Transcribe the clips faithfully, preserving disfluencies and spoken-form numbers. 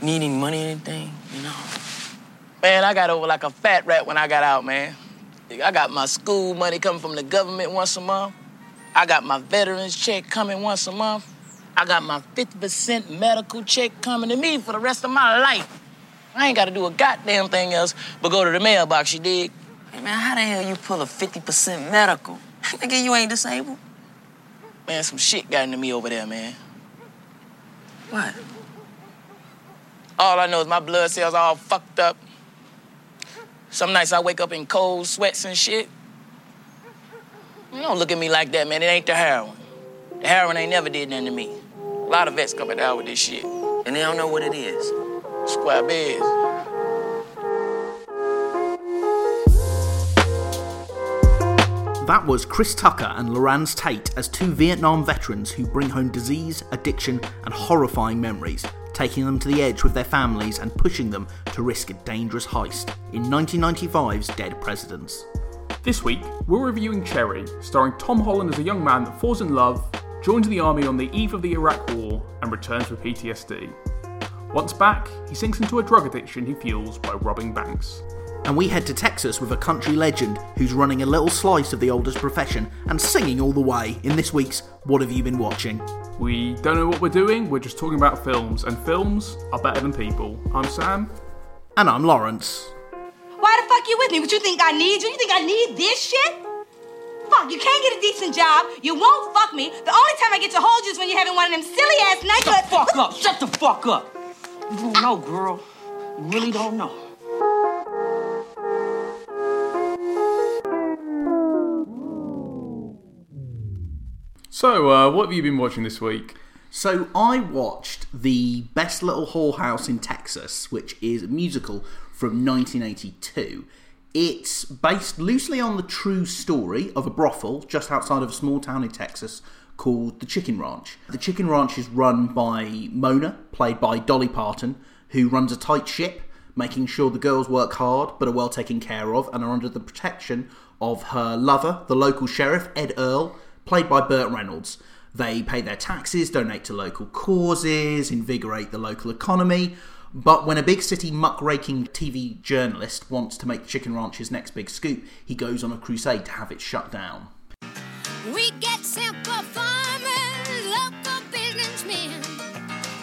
Need any money or anything, you know? Man, I got over like a fat rat when I got out, man. I got my school money coming from the government once a month. I got my veterans check coming once a month. I got my fifty percent medical check coming to me for the rest of my life. I ain't got to do a goddamn thing else but go to the mailbox, you dig? Hey, man, how the hell you pull a fifty percent medical? Nigga, you ain't disabled. Man, some shit got into me over there, man. What? All I know is my blood cells all fucked up. Some nights I wake up in cold sweats and shit. You don't look at me like that, man. It ain't the heroin. The heroin ain't never did nothing to me. A lot of vets coming down with this shit. And they don't know what it is. Square beds. That was Chris Tucker and Lorenz Tate as two Vietnam veterans who bring home disease, addiction, and horrifying memories, taking them to the edge with their families and pushing them to risk a dangerous heist in nineteen ninety-five's Dead Presidents. This week, we're reviewing Cherry, starring Tom Holland as a young man that falls in love, joins the army on the eve of the Iraq War, and returns with P T S D. Once back, he sinks into a drug addiction he fuels by robbing banks. And we head to Texas with a country legend who's running a little slice of the oldest profession and singing all the way in this week's What Have You Been Watching? We don't know what we're doing, we're just talking about films, and films are better than people. I'm Sam. And I'm Lawrence. Why the fuck you with me? What, you think I need you? You think I need this shit? Fuck, you can't get a decent job, you won't fuck me, the only time I get to hold you is when you're having one of them silly-ass nights. Shut the fuck up, shut the fuck up. You don't know, girl. You really don't know. So, uh, what have you been watching this week? So, I watched The Best Little Whorehouse in Texas, which is a musical from nineteen eighty-two. It's based loosely on the true story of a brothel just outside of a small town in Texas called The Chicken Ranch. The Chicken Ranch is run by Mona, played by Dolly Parton, who runs a tight ship, making sure the girls work hard but are well taken care of and are under the protection of her lover, the local sheriff, Ed Earl, played by Burt Reynolds. They pay their taxes, donate to local causes, invigorate the local economy. But when a big city muckraking T V journalist wants to make the Chicken Ranch his next big scoop, he goes on a crusade to have it shut down. We get simple farmers, local businessmen,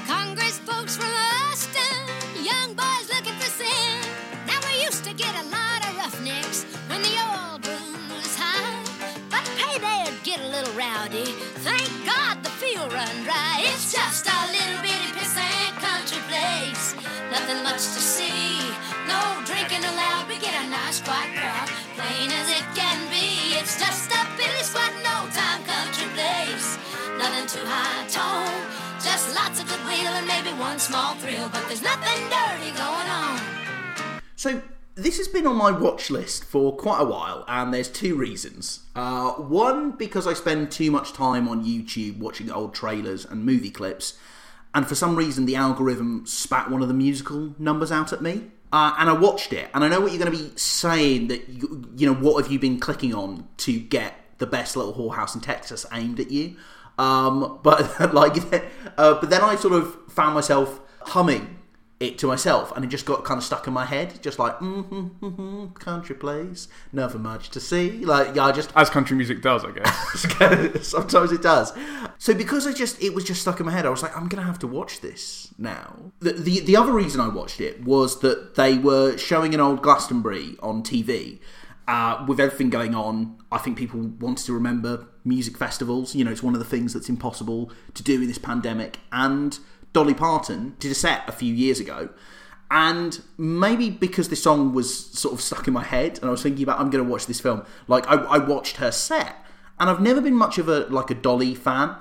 Congress folks from Austin, young boys looking for sin. Now we used to get a lot of roughnecks when the old boom was high, but payday would get a little rowdy. Thank God the field run dry. It's just a little bitty pissant country place, nothing much to see, no drinking allowed. We get a nice quiet crowd, plain as it can be. It's just a bitty squat, no time country place, nothing too high tone, just lots of goodwill and maybe one small thrill, but there's nothing dirty going on. So this has been on my watch list for quite a while, and there's two reasons. Uh, one, because I spend too much time on YouTube watching old trailers and movie clips, and for some reason the algorithm spat one of the musical numbers out at me. Uh, and I watched it, and I know what you're going to be saying, that, you, you know, what have you been clicking on to get The Best Little Whorehouse in Texas aimed at you? Um, but like, uh, but then I sort of found myself humming it to myself, and it just got kind of stuck in my head, just like, mm-hmm, mm-hmm, country place, never much to see. Like, yeah, I just... As country music does, I guess. Sometimes it does. So because I just, it was just stuck in my head, I was like, I'm going to have to watch this now. The, the the other reason I watched it was that they were showing an old Glastonbury on T V. Uh, with everything going on, I think people wanted to remember music festivals. You know, it's one of the things that's impossible to do in this pandemic. And Dolly Parton did a set a few years ago, and maybe because this song was sort of stuck in my head and I was thinking about, I'm going to watch this film, like I, I watched her set, and I've never been much of a like a Dolly fan,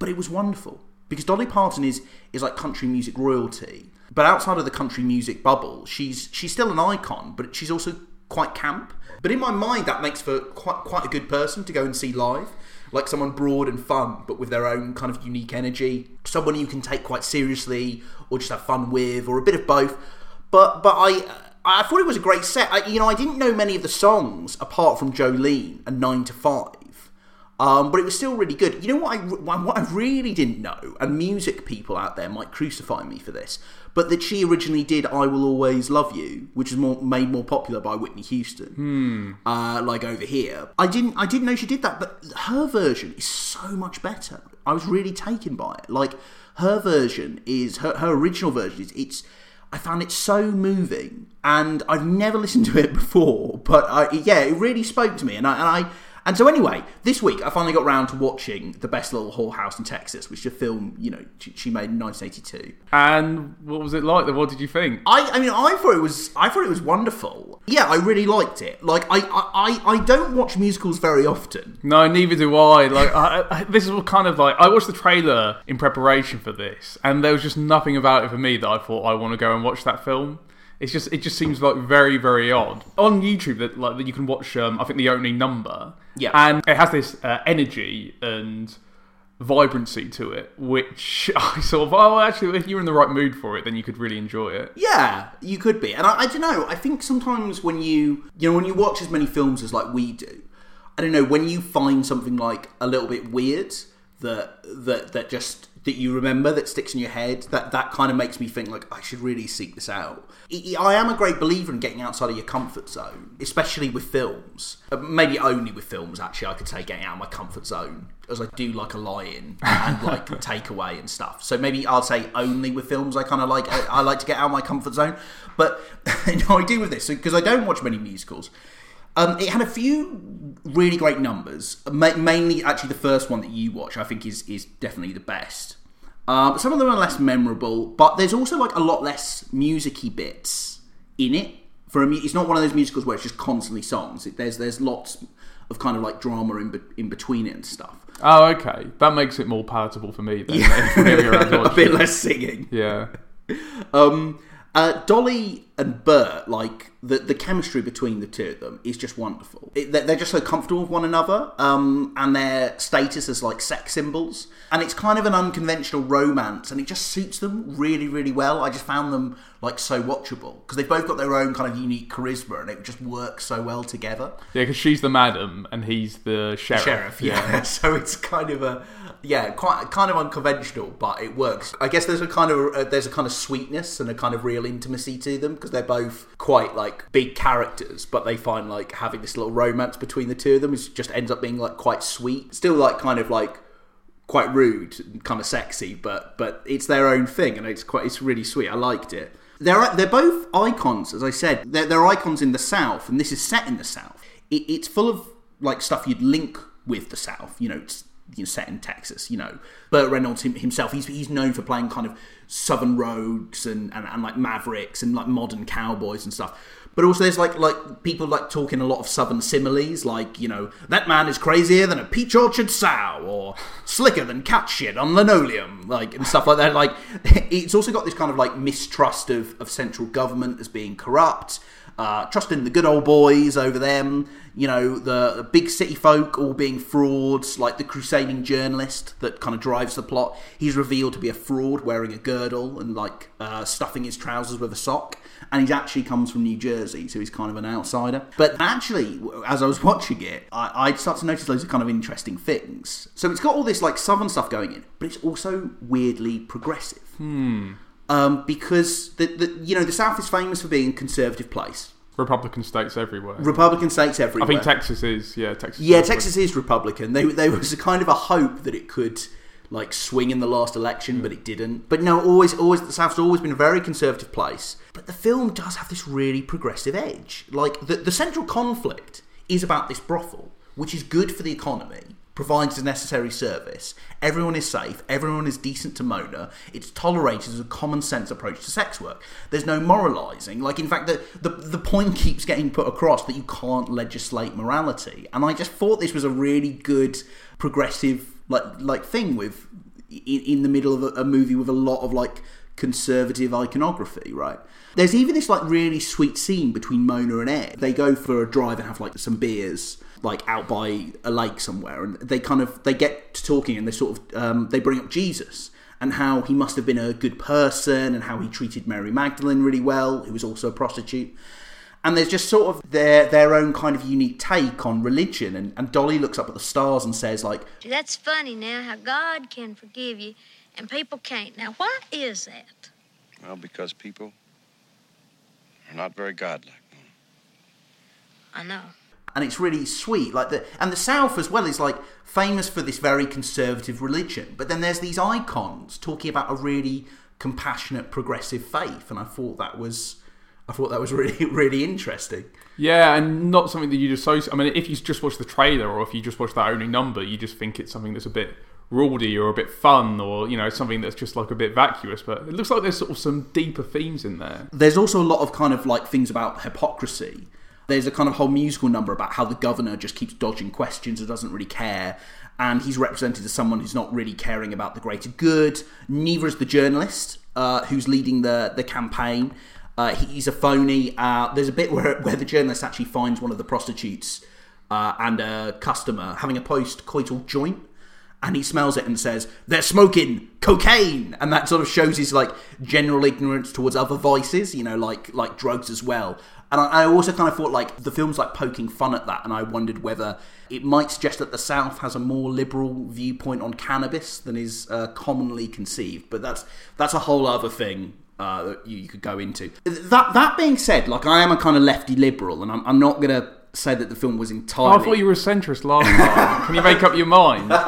but it was wonderful because Dolly Parton is is like country music royalty, but outside of the country music bubble she's she's still an icon, but she's also quite camp. But in my mind that makes for quite quite a good person to go and see live. Like someone broad and fun, but with their own kind of unique energy. Someone you can take quite seriously, or just have fun with, or a bit of both. But but I I thought it was a great set. I, you know, I didn't know many of the songs apart from Jolene and Nine to Five. Um, but it was still really good. You know what I, what I really didn't know, and music people out there might crucify me for this, but that she originally did I Will Always Love You, which was more, made more popular by Whitney Houston, hmm. uh, like over here. I didn't I didn't know she did that, but her version is so much better. I was really taken by it. Like, her version is, her, her original version is, it's, I found it so moving, and I've never listened to it before, but I, yeah, it really spoke to me, and I... And I And so anyway, this week I finally got round to watching The Best Little Whorehouse in Texas, which is a film, you know, she made in nineteen eighty-two. And what was it like? What did you think? I, I mean, I thought it was, I thought it was wonderful. Yeah, I really liked it. Like, I, I, I don't watch musicals very often. No, neither do I. Like, I, I, this is kind of like, I watched the trailer in preparation for this, and there was just nothing about it for me that I thought I want to go and watch that film. It's just, it just seems like very, very odd. On YouTube, that like that you can watch, um, I think, The Opening Number. Yeah. And it has this uh, energy and vibrancy to it, which I sort of, oh, actually, if you're in the right mood for it, then you could really enjoy it. Yeah, you could be. And I, I don't know, I think sometimes when you, you know, when you watch as many films as like we do, I don't know, when you find something like a little bit weird that that that just... that you remember, that sticks in your head, that that kind of makes me think, like, I should really seek this out. I am a great believer in getting outside of your comfort zone, especially with films. Maybe only with films, actually, I could say getting out of my comfort zone, as I do like a lie-in and like takeaway and stuff. So maybe I'll say only with films I kind of like, I, I like to get out of my comfort zone. But no, I do with this, because I don't watch many musicals. Um, it had a few really great numbers. Ma- mainly, actually, the first one that you watch, I think, is is definitely the best. Um, some of them are less memorable, but there's also like a lot less music-y bits in it. For a mu- it's not one of those musicals where it's just constantly songs. It, there's there's lots of kind of like drama in, be- in between it and stuff. Oh, okay, that makes it more palatable for me. Then, yeah. A bit less singing. Yeah. Um. Uh, Dolly and Burt, like, the, the chemistry between the two of them is just wonderful. It, they're, they're just so comfortable with one another, um, and their status as, like, sex symbols. And it's kind of an unconventional romance, and it just suits them really, really well. I just found them, like, so watchable, because they've both got their own kind of unique charisma, and it just works so well together. Yeah, because she's the madam, and he's the sheriff. The sheriff, yeah. yeah. So it's kind of a... Yeah, quite kind of unconventional, but it works. I guess there's a kind of uh, there's a kind of sweetness and a kind of real intimacy to them, because they're both quite like big characters, but they find like having this little romance between the two of them is just ends up being like quite sweet, still like kind of like quite rude and kind of sexy, but but it's their own thing, and it's quite it's really sweet. I liked it. They're they're both icons, as I said. They're, they're icons in the South, and this is set in the South. It, it's full of like stuff you'd link with the South. You know, it's. You know, set in Texas, you know. Burt Reynolds himself, he's he's known for playing kind of Southern rogues and, and, and like mavericks and like modern cowboys and stuff. But also there's like like people like talking a lot of Southern similes, like, you know, that man is crazier than a peach orchard sow, or slicker than cat shit on linoleum, like, and stuff like that. Like, it's also got this kind of like mistrust of, of central government as being corrupt. Uh, trusting the good old boys over them, you know, the, the big city folk all being frauds, like the crusading journalist that kind of drives the plot. He's revealed to be a fraud, wearing a girdle and, like, uh, stuffing his trousers with a sock. And he actually comes from New Jersey, so he's kind of an outsider. But actually, as I was watching it, I, I started to notice loads of kind of interesting things. So it's got all this, like, Southern stuff going in, but it's also weirdly progressive. Hmm. Um, because, the, the you know, the South is famous for being a conservative place. Republican states everywhere. Republican states everywhere. I think Texas is, yeah. Texas. Yeah, is Texas is Republican. They, there was a kind of a hope that it could, like, swing in the last election, yeah. But it didn't. But no, always, always, the South's always been a very conservative place. But the film does have this really progressive edge. Like, the, the central conflict is about this brothel, which is good for the economy. Provides the necessary service. Everyone is safe. Everyone is decent to Mona. It's tolerated as a common sense approach to sex work. There's no moralising. Like, in fact, the, the the point keeps getting put across that you can't legislate morality. And I just thought this was a really good progressive like like thing with in, in the middle of a, a movie with a lot of like conservative iconography, right? There's even this like really sweet scene between Mona and Ed. They go for a drive and have like some beers. Like out by a lake somewhere, and they kind of they get to talking, and they sort of um, they bring up Jesus and how he must have been a good person, and how he treated Mary Magdalene really well, who was also a prostitute. And there's just sort of their their own kind of unique take on religion. And, and Dolly looks up at the stars and says, like... That's funny now, how God can forgive you and people can't. Now, why is that? Well, because people are not very godlike. I know. And it's really sweet. like the, And the South as well is like famous for this very conservative religion. But then there's these icons talking about a really compassionate, progressive faith. And I thought that was... I thought that was really, really interesting. Yeah, and not something that you'd associate... I mean, if you just watch the trailer or if you just watch that opening number, you just think it's something that's a bit raudy or a bit fun or, you know, something that's just like a bit vacuous. But it looks like there's sort of some deeper themes in there. There's also a lot of kind of like things about hypocrisy. There's a kind of whole musical number about how the governor just keeps dodging questions and doesn't really care. And he's represented as someone who's not really caring about the greater good. Neither is the journalist uh, who's leading the, the campaign. Uh, he's a phony. Uh, there's a bit where where the journalist actually finds one of the prostitutes uh, and a customer having a post-coital joint, and he smells it and says, "They're smoking cocaine," and that sort of shows his like general ignorance towards other vices, you know, like like drugs as well. And I, I also kind of thought like the film's like poking fun at that, and I wondered whether it might suggest that the South has a more liberal viewpoint on cannabis than is uh, commonly conceived. But that's that's a whole other thing. Uh, that you, you could go into. That that being said, like I am a kind of lefty liberal, and I'm, I'm not going to say that the film was entirely... Oh, I thought you were a centrist last time. Can you make up your mind? All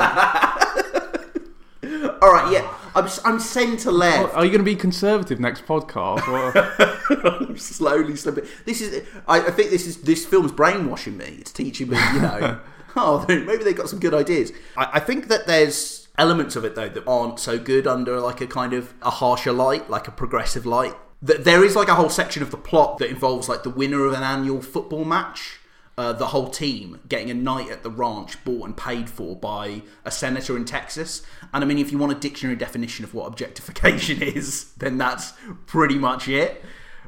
right, yeah. I'm, I'm centre left. Are you going to be conservative next podcast? Or... I'm slowly slipping. This is. I, I think this is this film's brainwashing me. It's teaching me, you know. Oh, maybe they got some good ideas. I, I think that there's elements of it, though, that aren't so good under, like, a kind of a harsher light, like a progressive light. There is, like, a whole section of the plot that involves, like, the winner of an annual football match, uh, the whole team getting a night at the ranch bought and paid for by a senator in Texas. And, I mean, if you want a dictionary definition of what objectification is, then that's pretty much it,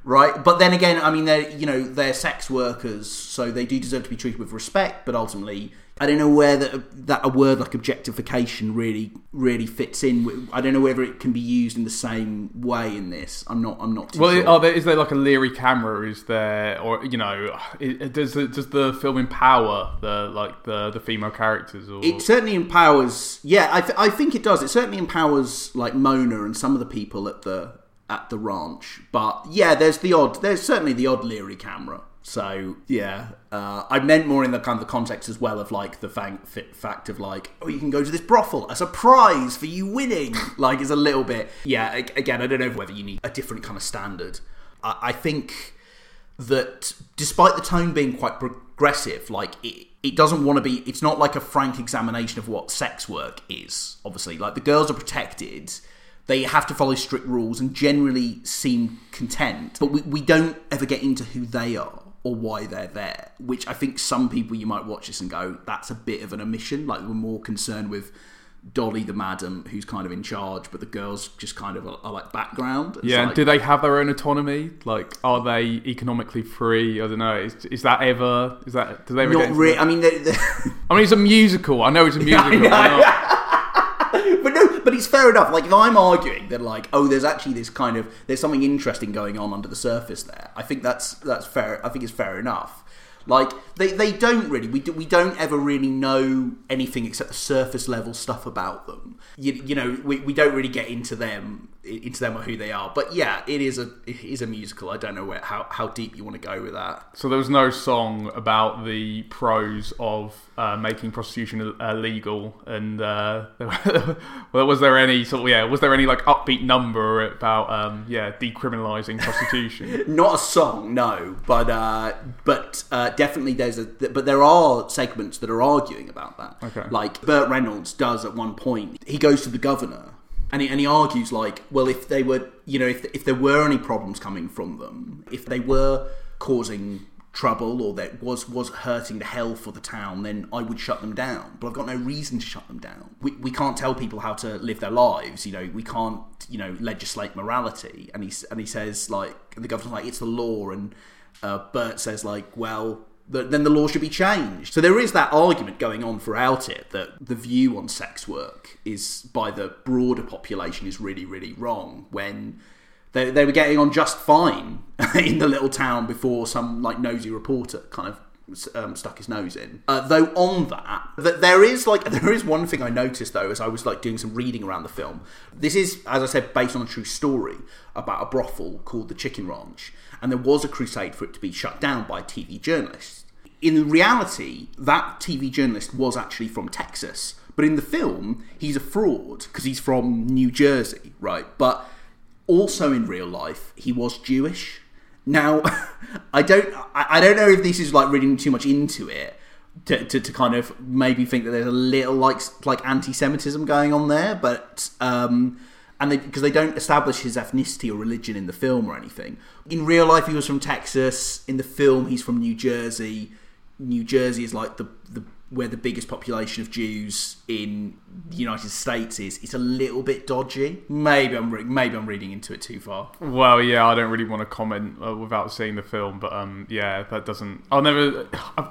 right? But then again, I mean, they're, you know, they're sex workers, so they do deserve to be treated with respect, but ultimately... I don't know where that, that a word like objectification really really fits in. I don't know whether it can be used in the same way in this. I'm not. I'm not. Too well, sure. Are there, is there like a leery camera? Is there, or you know, it, does the, does the film empower the like the, the female characters? Or... It certainly empowers. Yeah, I th- I think it does. It certainly empowers like Mona and some of the people at the at the ranch. But yeah, there's the odd. There's certainly the odd leery camera. So, yeah, uh, I meant more in the kind of the context as well of, like, the fang- f- fact of, like, oh, you can go to this brothel as a prize for you winning. Like, it's a little bit... Yeah, again, I don't know whether you need a different kind of standard. I, I think that despite the tone being quite progressive, like, it, it doesn't want to be... It's not like a frank examination of what sex work is, obviously. Like, the girls are protected... They have to follow strict rules and generally seem content. But we, we don't ever get into who they are or why they're there, which I think some people, you might watch this and go, that's a bit of an omission. Like, we're more concerned with Dolly the madam, who's kind of in charge, but the girls just kind of are, are like background. It's yeah, like, do they have their own autonomy? Like, are they economically free? I don't know. Is, is that ever... Is that... Do they ever not really. I mean, they're, they're... I mean, it's a musical. I know it's a musical. Yeah, but no, but it's fair enough. Like, if I'm arguing that, like, oh, there's actually this kind of, there's something interesting going on under the surface there. I think that's that's fair. I think it's fair enough. Like, they, they don't really, we do, we don't ever really know anything except the surface level stuff about them. You, you know, we, we don't really get into them into them or who they are. But yeah, it is a it is a musical. I don't know where, how how deep you want to go with that. So there was no song about the pros of uh, making prostitution illegal, and uh, well, was there any sort of, yeah? Was there any like upbeat number about um, yeah decriminalising prostitution? Not a song, no. But uh, but uh, definitely there's a but there are segments that are arguing about that. Okay. Like Burt Reynolds does at one point. He goes to the governor. And he, and he argues, like, well, if they were, you know, if if there were any problems coming from them, if they were causing trouble or that was, was hurting the health of the town, then I would shut them down. But I've got no reason to shut them down. We we can't tell people how to live their lives, you know. We can't, you know, legislate morality. And he, and he says, like, and the governor's like, it's the law. And uh, Bert says, like, well... then the law should be changed. So there is that argument going on throughout it that the view on sex work is by the broader population is really, really wrong when they, they were getting on just fine in the little town before some like nosy reporter kind of Um, stuck his nose in. Uh, though on that, th- there is like there is one thing I noticed though as I was like doing some reading around the film. This is, as I said, based on a true story about a brothel called The Chicken Ranch, and there was a crusade for it to be shut down by a T V journalist. In reality, that T V journalist was actually from Texas, but in the film, he's a fraud because he's from New Jersey, right? But also in real life, he was Jewish. Now, I don't, I don't know if this is like reading too much into it to, to, to kind of maybe think that there's a little like like anti-Semitism going on there, but um, and they, because they don't establish his ethnicity or religion in the film or anything. In real life, he was from Texas. In the film, he's from New Jersey. New Jersey is like the the where the biggest population of Jews in the United States is. It's a little bit dodgy. Maybe I'm re- maybe I'm reading into it too far. Well, yeah, I don't really want to comment uh, without seeing the film, but um, yeah, that doesn't. I'll never. I've,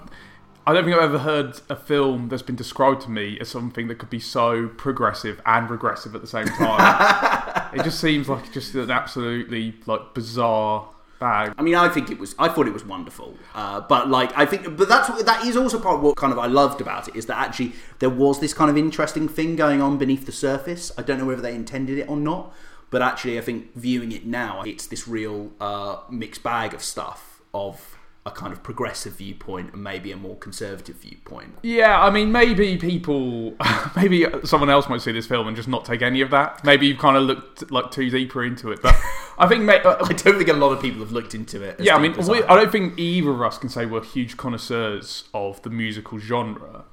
I don't think I've ever heard a film that's been described to me as something that could be so progressive and regressive at the same time. It just seems like just an absolutely like bizarre. Bag. I mean, I think it was. I thought it was wonderful, uh, but like, I think, but that's what, that is also part of what kind of I loved about it is that actually there was this kind of interesting thing going on beneath the surface. I don't know whether they intended it or not, but actually, I think viewing it now, it's this real uh, mixed bag of stuff of a kind of progressive viewpoint and maybe a more conservative viewpoint. Yeah, I mean, maybe people, maybe someone else might see this film and just not take any of that. Maybe you've kind of looked like too deeper into it, but I think maybe, uh, I don't think a lot of people have looked into it. Yeah, I mean, we, I don't think either of us can say we're huge connoisseurs of the musical genre.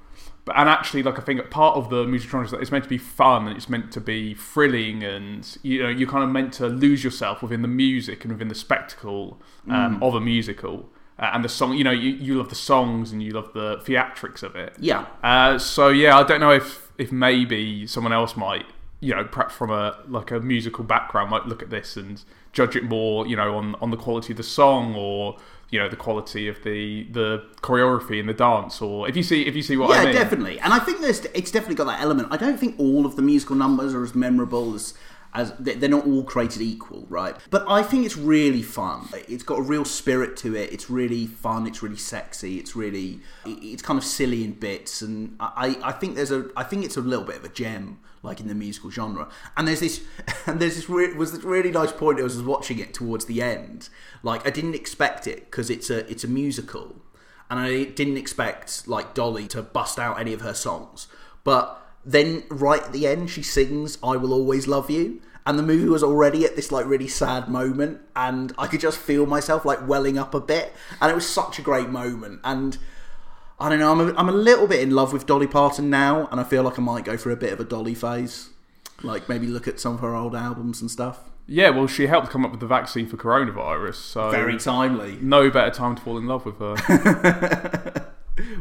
But, and actually, like I think part of the music genre is that it's meant to be fun and it's meant to be thrilling, and you know, you're kind of meant to lose yourself within the music and within the spectacle um, mm. of a musical. Uh, and the song, you know, you, you love the songs and you love the theatrics of it. Yeah. Uh, so yeah, I don't know if, if maybe someone else might, you know, perhaps from a like a musical background might look at this and judge it more, you know, on, on the quality of the song or you know the quality of the the choreography and the dance, or if you see if you see what yeah, I mean. Yeah, definitely. And I think there's it's definitely got that element. I don't think all of the musical numbers are as memorable as. As they're not all created equal, right? But I think it's really fun. It's got a real spirit to it. It's really fun. It's really sexy. It's really, it's kind of silly in bits. And I, I think there's a, I think it's a little bit of a gem, like in the musical genre. And there's this, and there's this re- was this really nice point. I was watching it towards the end. Like I didn't expect it because it's a, it's a musical, and I didn't expect like Dolly to bust out any of her songs, but. Then right at the end, she sings I Will Always Love You. And the movie was already at this like really sad moment. And I could just feel myself like welling up a bit. And it was such a great moment. And I don't know, I'm a, I'm a little bit in love with Dolly Parton now. And I feel like I might go for a bit of a Dolly phase. Like maybe look at some of her old albums and stuff. Yeah, well, she helped come up with the vaccine for coronavirus. So very timely. No better time to fall in love with her.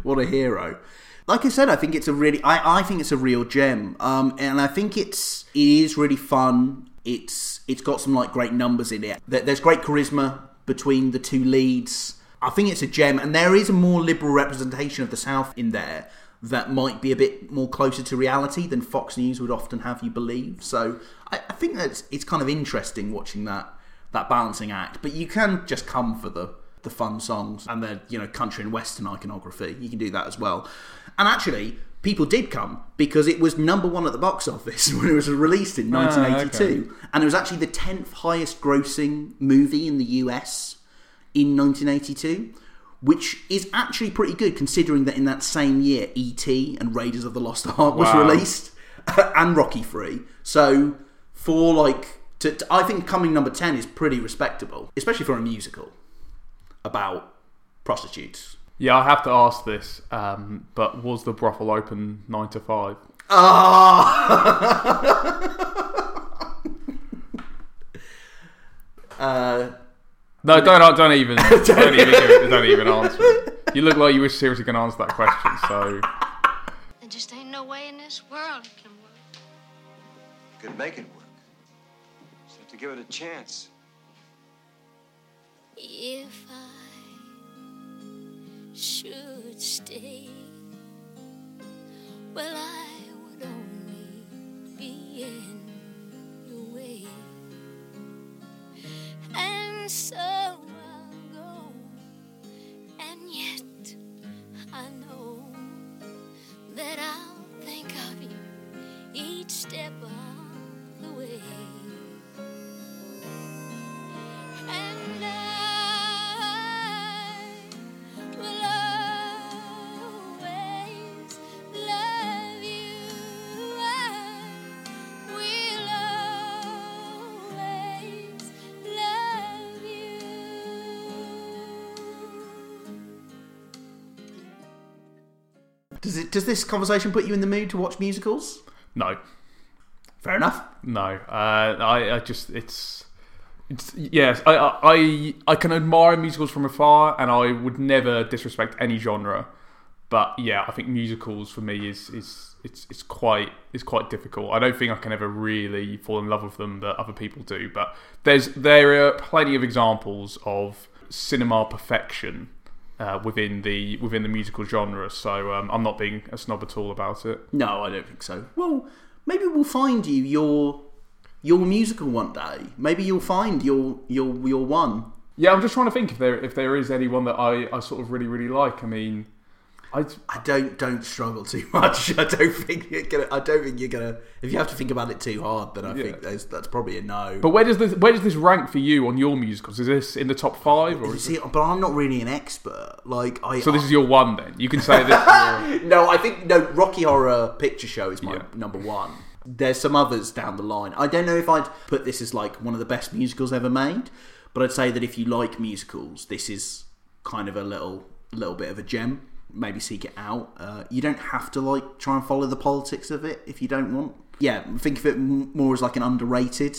What a hero. Like I said, I think it's a really, I, I think it's a real gem, um, and I think it's it is really fun. It's it's got some like great numbers in it. There's great charisma between the two leads. I think it's a gem, and there is a more liberal representation of the South in there that might be a bit more closer to reality than Fox News would often have you believe. So I, I think that it's, it's kind of interesting watching that that balancing act. But you can just come for the. the fun songs and the, you know, country and western iconography. You can do that as well. And actually, people did come because it was number one at the box office when it was released in nineteen eighty-two. Ah, okay. And it was actually the tenth highest grossing movie in the U S in nineteen eighty-two, which is actually pretty good considering that in that same year, E T and Raiders of the Lost Ark was wow. released and Rocky three. So for like, to, to, I think coming number ten is pretty respectable, especially for a musical. About prostitutes. Yeah, I have to ask this, um, but was the brothel open nine to five? Ah! Oh! uh, no, don't don't even don't even don't even answer it. You look like you were seriously going to answer that question. So there just ain't no way in this world it can work. You could make it work. Just have to give it a chance. If I should stay, well, I would only be in your way, and so Does it? Does this conversation put you in the mood to watch musicals? No. Fair enough. No. Uh, I, I just... It's... It's yes. I, I, I can admire musicals from afar, and I would never disrespect any genre. But yeah, I think musicals for me is is it's it's quite it's quite difficult. I don't think I can ever really fall in love with them that other people do. But there's there are plenty of examples of cinema perfection uh, within the within the musical genre. So um, I'm not being a snob at all about it. No, I don't think so. Well, maybe we'll find you your your musical one day. Maybe you'll find your your your one. Yeah, I'm just trying to think if there if there is anyone that I, I sort of really really like. I mean. I, I don't don't struggle too much. I don't think you're gonna. I don't think you're gonna. If you have to think about it too hard, then I yeah. think that's, that's probably a no. But where does this where does this rank for you on your musicals? Is this in the top five? Or you see, this... but I'm not really an expert. Like I. So this I, is your one then. You can say this. Your... No, I think no. Rocky Horror Picture Show is my yeah. number one. There's some others down the line. I don't know if I'd put this as like one of the best musicals ever made, but I'd say that if you like musicals, this is kind of a little little bit of a gem. Maybe seek it out. Uh, you don't have to like try and follow the politics of it if you don't want. Yeah, think of it more as like an underrated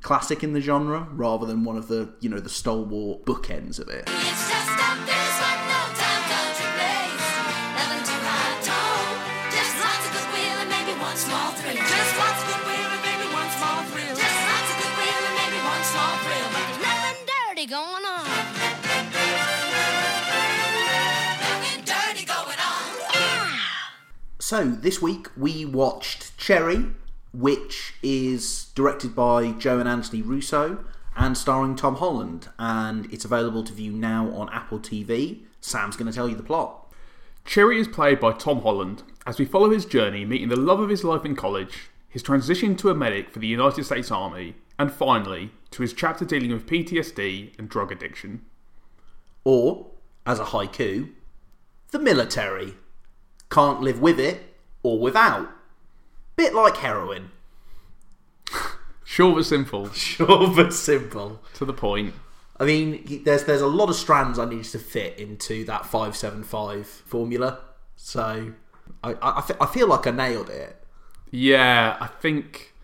classic in the genre rather than one of the, you know, the stalwart bookends of it. It's just a place like no time country place. Nothing too high at all. Just lots of goodwill and maybe one small thrill. Just lots of goodwill and maybe one small thrill. Just lots of goodwill and maybe one small thrill. But there's nothing dirty going on. So, this week we watched Cherry, which is directed by Joe and Anthony Russo and starring Tom Holland, and it's available to view now on Apple T V. Sam's going to tell you the plot. Cherry is played by Tom Holland as we follow his journey meeting the love of his life in college, his transition to a medic for the United States Army, and finally to his chapter dealing with P T S D and drug addiction. Or, as a haiku, the military. Can't live with it or without. Bit like heroin. Sure but simple. Sure but simple. To the point. I mean, there's there's a lot of strands I need to fit into that five seven five formula. So I I, I feel like I nailed it. Yeah, I think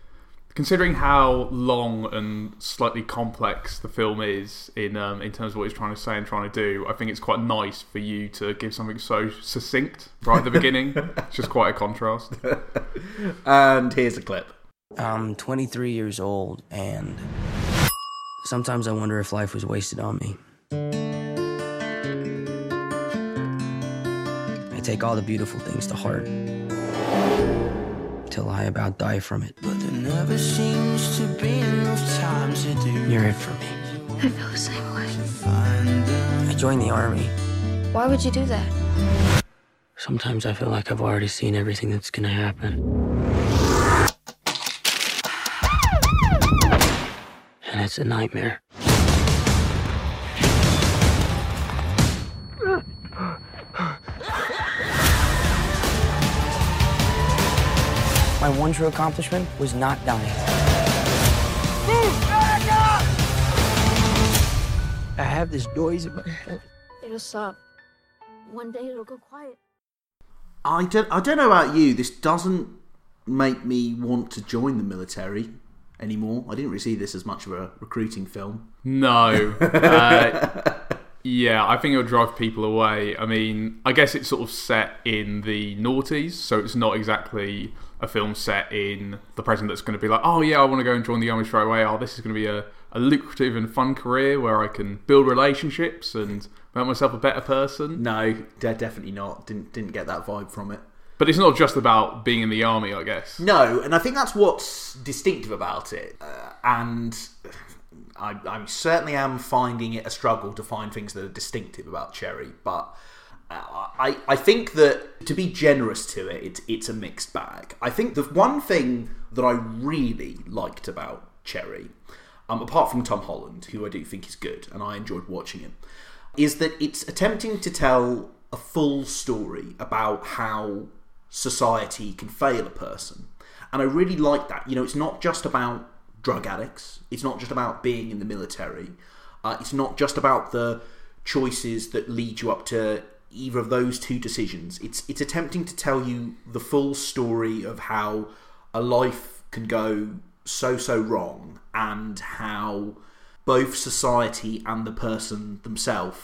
considering how long and slightly complex the film is in um, in terms of what it's trying to say and trying to do, I think it's quite nice for you to give something so succinct right at the beginning. It's just quite a contrast. And here's a clip. I'm twenty-three years old, and sometimes I wonder if life was wasted on me. I take all the beautiful things to heart. Till I about die from it. But there never seems to be enough time to do. You're it for me. I feel the same way. I joined the army. Why would you do that? Sometimes I feel like I've already seen everything that's gonna happen. And it's a nightmare. My one true accomplishment was not dying. Move back up! I have this noise in my head. It'll stop. One day it'll go quiet. I don't, I don't know about you, this doesn't make me want to join the military anymore. I didn't really see this as much of a recruiting film. No. uh, yeah, I think it'll drive people away. I mean, I guess it's sort of set in the noughties, so it's not exactly... a film set in the present that's going to be like, oh yeah, I want to go and join the army straight away. Oh, this is going to be a, a lucrative and fun career where I can build relationships and make myself a better person. No, definitely not. Didn't didn't get that vibe from it. But it's not just about being in the army, I guess. No, and I think that's what's distinctive about it. Uh, and I, I certainly am finding it a struggle to find things that are distinctive about Cherry, but... I, I think that, to be generous to it, it's, it's a mixed bag. I think the one thing that I really liked about Cherry, um, apart from Tom Holland, who I do think is good, and I enjoyed watching him, is that it's attempting to tell a full story about how society can fail a person. And I really like that. You know, it's not just about drug addicts. It's not just about being in the military. Uh, it's not just about the choices that lead you up to either of those two decisions. It's it's attempting to tell you the full story of how a life can go so, so wrong, and how both society and the person themselves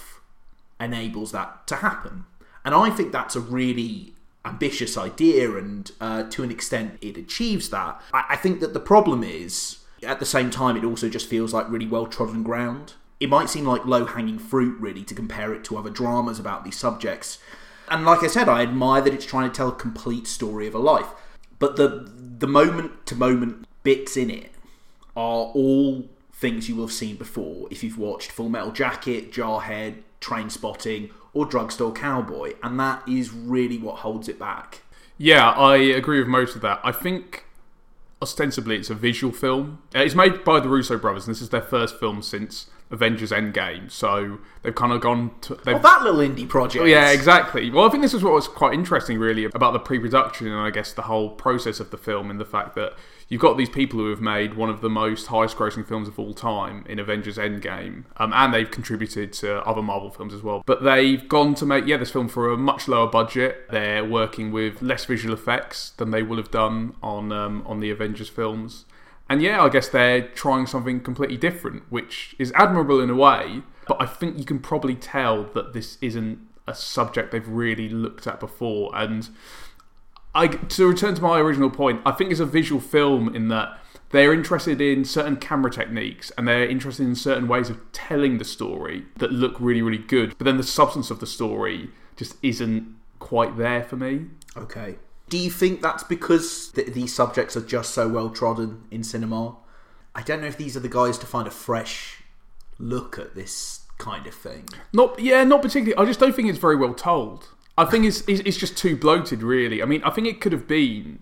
enables that to happen. And I think that's a really ambitious idea, and uh, to an extent it achieves that. I, I think that the problem is, at the same time, it also just feels like really well-trodden ground. It might seem like low-hanging fruit, really, to compare it to other dramas about these subjects. And like I said, I admire that it's trying to tell a complete story of a life. But the the moment-to-moment bits in it are all things you will have seen before if you've watched Full Metal Jacket, Jarhead, Trainspotting, or Drugstore Cowboy. And that is really what holds it back. Yeah, I agree with most of that. I think... ostensibly, it's a visual film. It's made by the Russo brothers, and this is their first film since Avengers Endgame. So they've kind of gone to... Oh, that little indie project. Yeah, exactly. Well, I think this is what was quite interesting, really, about the pre-production and, I guess, the whole process of the film, and the fact that you've got these people who have made one of the most highest-grossing films of all time in Avengers Endgame, um, and they've contributed to other Marvel films as well. But they've gone to make, yeah, this film for a much lower budget. They're working with less visual effects than they will have done on um, on the Avengers films. And yeah, I guess they're trying something completely different, which is admirable in a way, but I think you can probably tell that this isn't a subject they've really looked at before. And I, to return to my original point, I think it's a visual film in that they're interested in certain camera techniques, and they're interested in certain ways of telling the story that look really, really good. But then the substance of the story just isn't quite there for me. Okay. Do you think that's because th- these subjects are just so well-trodden in cinema? I don't know if these are the guys to find a fresh look at this kind of thing. Not, yeah, not particularly. I just don't think it's very well told. I think it's it's just too bloated, really. I mean, I think it could have been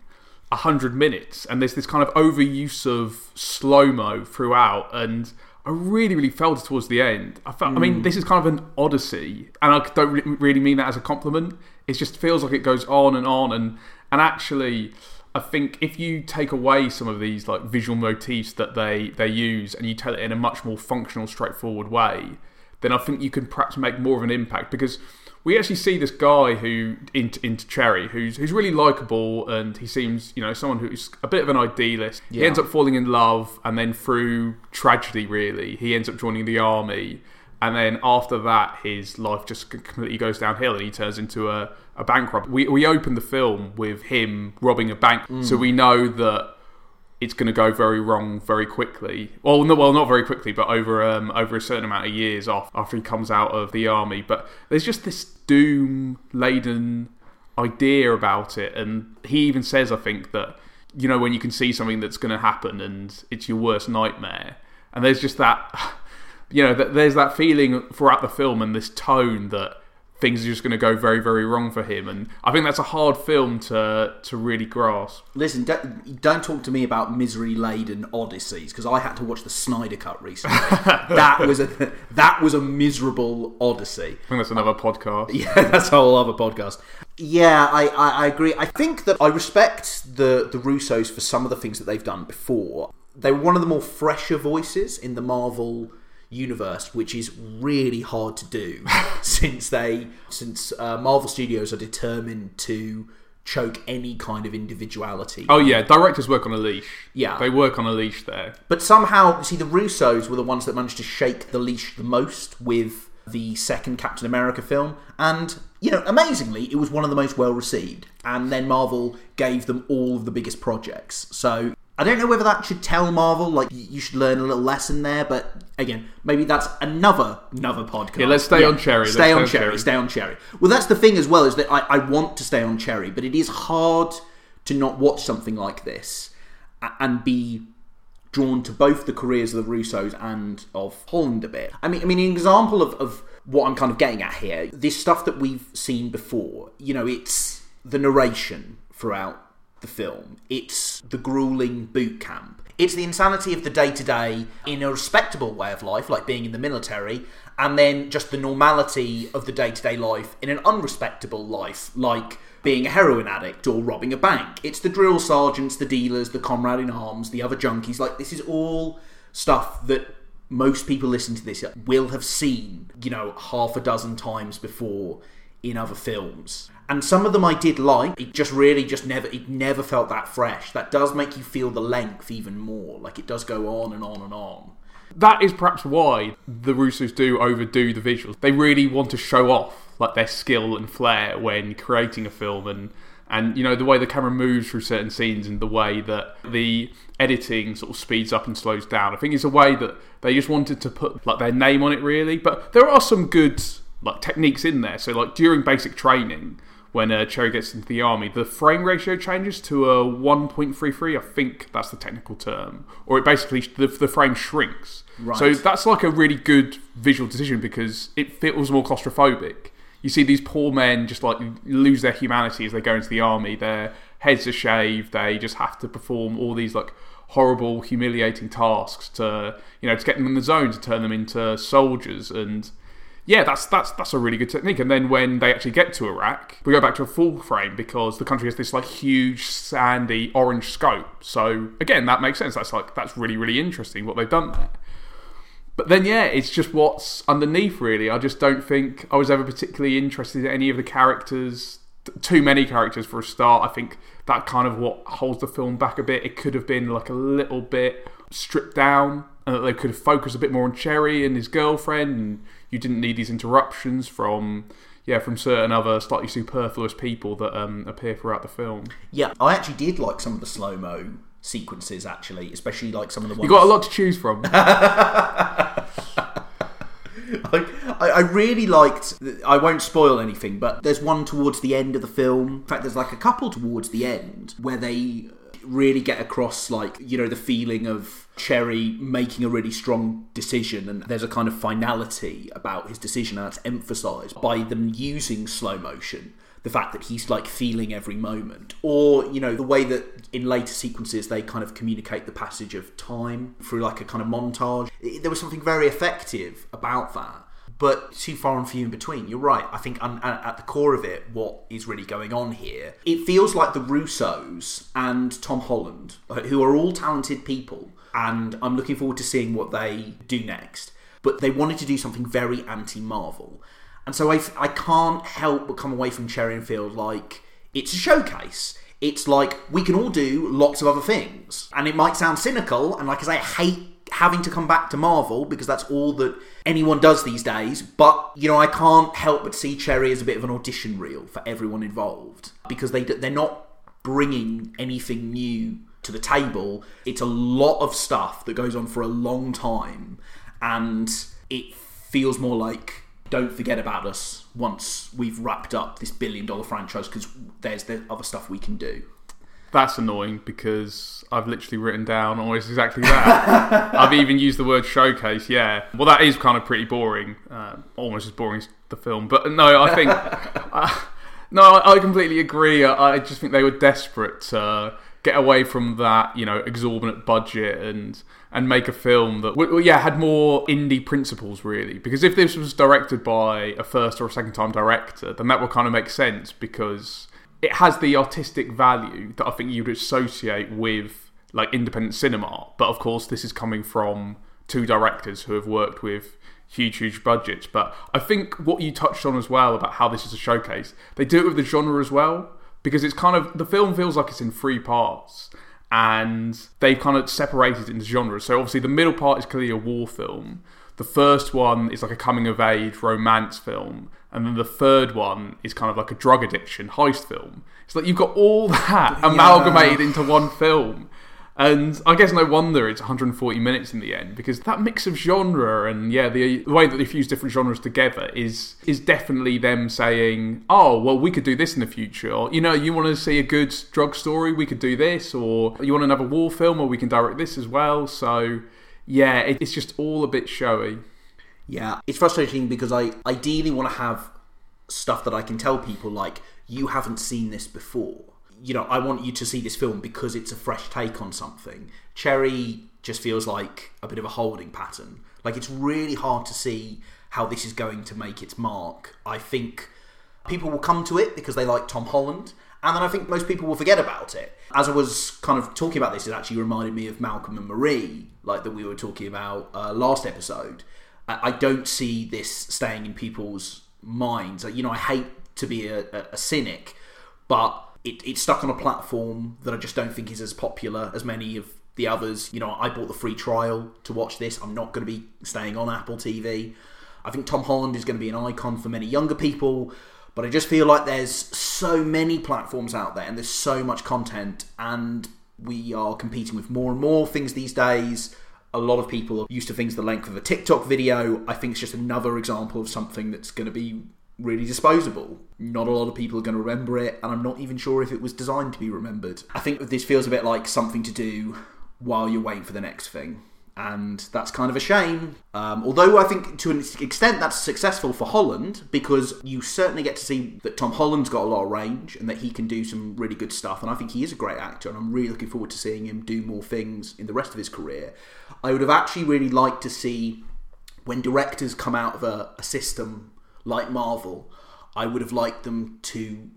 one hundred minutes, and there's this kind of overuse of slow-mo throughout, and I really, really felt towards the end. I felt, mm. I mean, this is kind of an odyssey, and I don't re- really mean that as a compliment. It just feels like it goes on and on, and and actually, I think if you take away some of these like visual motifs that they, they use, and you tell it in a much more functional, straightforward way, then I think you can perhaps make more of an impact, because we actually see this guy who into, into Cherry, who's who's really likeable, and he seems, you know, someone who's a bit of an idealist. Yeah. He ends up falling in love, and then through tragedy, really, he ends up joining the army. And then after that, his life just completely goes downhill, and he turns into a, a bank robber. We we open the film with him robbing a bank, mm. so we know that it's going to go very wrong very quickly. Well, no, well, not very quickly, but over um, over a certain amount of years off after he comes out of the army. But there's just this doom-laden idea about it. And he even says, I think, that, you know, when you can see something that's going to happen and it's your worst nightmare. And there's just that, you know, that there's that feeling throughout the film, and this tone that things are just going to go very, very wrong for him. And I think that's a hard film to to really grasp. Listen, don't, don't talk to me about misery-laden odysseys, because I had to watch the Snyder Cut recently. that was a that was a miserable odyssey. I think that's another um, podcast. Yeah, that's a whole other podcast. Yeah, I, I, I agree. I think that I respect the, the Russos for some of the things that they've done before. They were one of the more fresher voices in the Marvel universe, which is really hard to do since they since uh, Marvel Studios are determined to choke any kind of individuality. Oh yeah, directors work on a leash. Yeah. They work on a leash there. But somehow, see, the Russos were the ones that managed to shake the leash the most with the second Captain America film, and, you know, amazingly, it was one of the most well received, and then Marvel gave them all of the biggest projects. So I don't know whether that should tell Marvel, like, you should learn a little lesson there, but again, maybe that's another another podcast. Yeah, let's stay yeah. on Cherry. Stay, stay on, on Cherry, Cherry, stay on Cherry. Well, that's the thing as well, is that I, I want to stay on Cherry, but it is hard to not watch something like this and be drawn to both the careers of the Russos and of Holland a bit. I mean, I mean, an example of, of what I'm kind of getting at here, this stuff that we've seen before, you know, it's the narration throughout the film, it's the grueling boot camp, it's the insanity of the day-to-day in a respectable way of life, like being in the military, and then just the normality of the day-to-day life in an unrespectable life, like being a heroin addict or robbing a bank. It's the drill sergeants, the dealers, the comrade in arms, the other junkies. Like, this is all stuff that most people listening to this will have seen, you know, half a dozen times before in other films. And some of them I did like. It just really just never, it never felt that fresh. That does make you feel the length even more. Like, it does go on and on and on. That is perhaps why the Russos do overdo the visuals. They really want to show off, like, their skill and flair when creating a film, and, and you know, the way the camera moves through certain scenes and the way that the editing sort of speeds up and slows down. I think it's a way that they just wanted to put, like, their name on it, really. But there are some good, like, techniques in there. So, like, during basic training, when uh, Cherry gets into the army, the frame ratio changes to a one point three three, I think that's the technical term, or it basically, the, the frame shrinks. Right. So that's like a really good visual decision because it feels more claustrophobic. You see these poor men just like lose their humanity as they go into the army, their heads are shaved, they just have to perform all these like horrible, humiliating tasks to, you know, to get them in the zone, to turn them into soldiers. And yeah, that's that's that's a really good technique. And then when they actually get to Iraq, we go back to a full frame because the country has this like huge sandy orange scope. So again, that makes sense. That's like that's really really interesting what they've done there. But then yeah, it's just what's underneath really. I just don't think I was ever particularly interested in any of the characters. Too many characters for a start. I think that kind of what holds the film back a bit. It could have been like a little bit stripped down, and that they could have focused a bit more on Cherry and his girlfriend, and you didn't need these interruptions from, yeah, from certain other slightly superfluous people that um, appear throughout the film. Yeah, I actually did like some of the slow-mo sequences, actually, especially like some of the ones... You got a lot to choose from. I, I really liked... I won't spoil anything, but there's one towards the end of the film. In fact, there's like a couple towards the end where they... really get across, like, you know, the feeling of Cherry making a really strong decision, and there's a kind of finality about his decision, and that's emphasised by them using slow motion, the fact that he's like feeling every moment, or, you know, the way that in later sequences they kind of communicate the passage of time through like a kind of montage. There was something very effective about that, but too far and few in between. You're right. I think un- at the core of it, what is really going on here, it feels like the Russos and Tom Holland, who are all talented people, and I'm looking forward to seeing what they do next, but they wanted to do something very anti-Marvel. And so I, I can't help but come away from Cherry and feel like it's a showcase. It's like, we can all do lots of other things. And it might sound cynical, and like I say, I hate having to come back to Marvel because that's all that anyone does these days, but, you know, I can't help but see Cherry as a bit of an audition reel for everyone involved, because they, they're not bringing anything new to the table. It's a lot of stuff that goes on for a long time, and it feels more like, don't forget about us once we've wrapped up this billion dollar franchise, because there's the other stuff we can do. That's annoying, because I've literally written down almost exactly that. I've even used the word showcase, yeah. Well, that is kind of pretty boring, uh, almost as boring as the film. But no, I think... uh, no, I completely agree. I, I just think they were desperate to uh, get away from that, you know, exorbitant budget and and make a film that, well, yeah, had more indie principles, really. Because if this was directed by a first or a second time director, then that would kind of make sense, because... it has the artistic value that I think you'd associate with like independent cinema. But of course, this is coming from two directors who have worked with huge, huge budgets. But I think what you touched on as well about how this is a showcase, they do it with the genre as well, because it's kind of, the film feels like it's in three parts, and they've kind of separated it into genres. So obviously the middle part is clearly a war film. The first one is like a coming-of-age romance film. And then the third one is kind of like a drug addiction heist film. It's like you've got all that yeah. amalgamated into one film. And I guess no wonder it's one hundred forty minutes in the end, because that mix of genre and, yeah, the, the way that they fuse different genres together is is definitely them saying, oh, well, we could do this in the future. Or, you know, you want to see a good drug story? We could do this. Or you want another war film? Or we can direct this as well. So... yeah, it's just all a bit showy. Yeah, it's frustrating because I ideally want to have stuff that I can tell people, like, you haven't seen this before. You know, I want you to see this film because it's a fresh take on something. Cherry just feels like a bit of a holding pattern. Like, it's really hard to see how this is going to make its mark. I think people will come to it because they like Tom Holland, and then I think most people will forget about it. As I was kind of talking about this, it actually reminded me of Malcolm and Marie, like that we were talking about uh, last episode. I don't see this staying in people's minds. You know, I hate to be a, a cynic, but it, it's stuck on a platform that I just don't think is as popular as many of the others. You know, I bought the free trial to watch this. I'm not going to be staying on Apple T V. I think Tom Holland is going to be an icon for many younger people, but I just feel like there's so many platforms out there and there's so much content, and we are competing with more and more things these days. A lot of people are used to things the length of a TikTok video. I think it's just another example of something that's going to be really disposable. Not a lot of people are going to remember it, and I'm not even sure if it was designed to be remembered. I think this feels a bit like something to do while you're waiting for the next thing, and that's kind of a shame. Um, although I think to an extent that's successful for Holland, because you certainly get to see that Tom Holland's got a lot of range and that he can do some really good stuff, and I think he is a great actor, and I'm really looking forward to seeing him do more things in the rest of his career. I would have actually really liked to see, when directors come out of a, a system like Marvel, I would have liked them to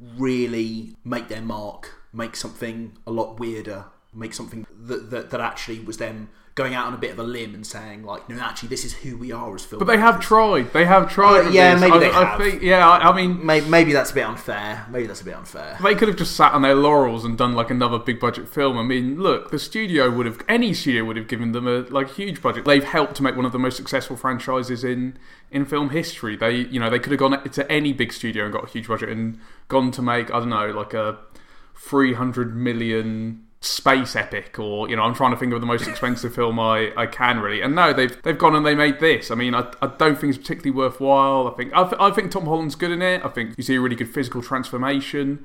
really make their mark, make something a lot weirder, make something that, that, that actually was them going out on a bit of a limb and saying, like, no, actually, this is who we are as filmmakers. But they have tried. They have tried. Uh, yeah, this. maybe I, they I have. Think, yeah, I, I mean... Maybe, maybe that's a bit unfair. Maybe that's a bit unfair. They could have just sat on their laurels and done, like, another big-budget film. I mean, look, the studio would have... Any studio would have given them, a like, huge budget. They've helped to make one of the most successful franchises in, in film history. They, you know, they could have gone to any big studio and got a huge budget and gone to make, I don't know, like a three hundred million... space epic, or, you know, I'm trying to think of the most expensive film I, I can, really. And no, they've they've gone and they made this. I mean, I, I don't think it's particularly worthwhile. I think I, th- I think Tom Holland's good in it. I think you see a really good physical transformation.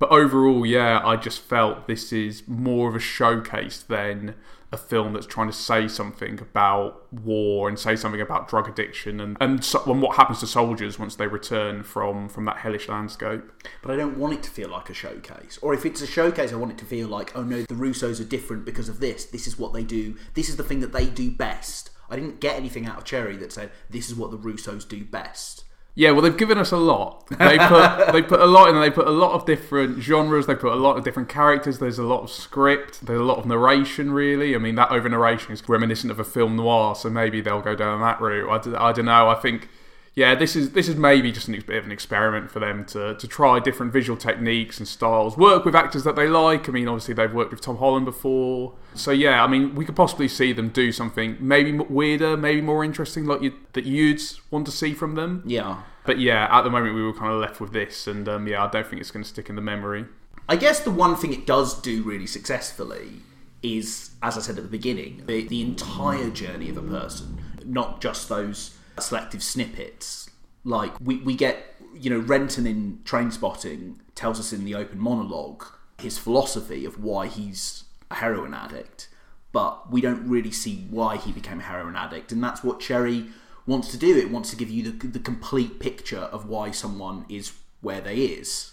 But overall, yeah, I just felt this is more of a showcase than a film that's trying to say something about war and say something about drug addiction and and, so, and what happens to soldiers once they return from, from that hellish landscape. But I don't want it to feel like a showcase. Or if it's a showcase, I want it to feel like, oh no, the Russos are different because of this. This is what they do. This is the thing that they do best. I didn't get anything out of Cherry that said, this is what the Russos do best. Yeah, well, they've given us a lot. They put they put a lot in. They put a lot of different genres. They put a lot of different characters. There's a lot of script. There's a lot of narration, really. I mean, that over-narration is reminiscent of a film noir, so maybe they'll go down that route. I, d- I don't know. I think, yeah, this is this is maybe just a bit of an experiment for them to, to try different visual techniques and styles, work with actors that they like. I mean, obviously, they've worked with Tom Holland before. So, yeah, I mean, we could possibly see them do something maybe weirder, maybe more interesting, like you, that you'd want to see from them. Yeah. But, yeah, at the moment, we were kind of left with this. And, um, yeah, I don't think it's going to stick in the memory. I guess the one thing it does do really successfully is, as I said at the beginning, the, the entire journey of a person, not just those selective snippets. Like, we, we get, you know, Renton in Trainspotting tells us in the open monologue his philosophy of why he's a heroin addict, but we don't really see why he became a heroin addict, and that's what Cherry wants to do. It wants to give you the, the complete picture of why someone is where they is.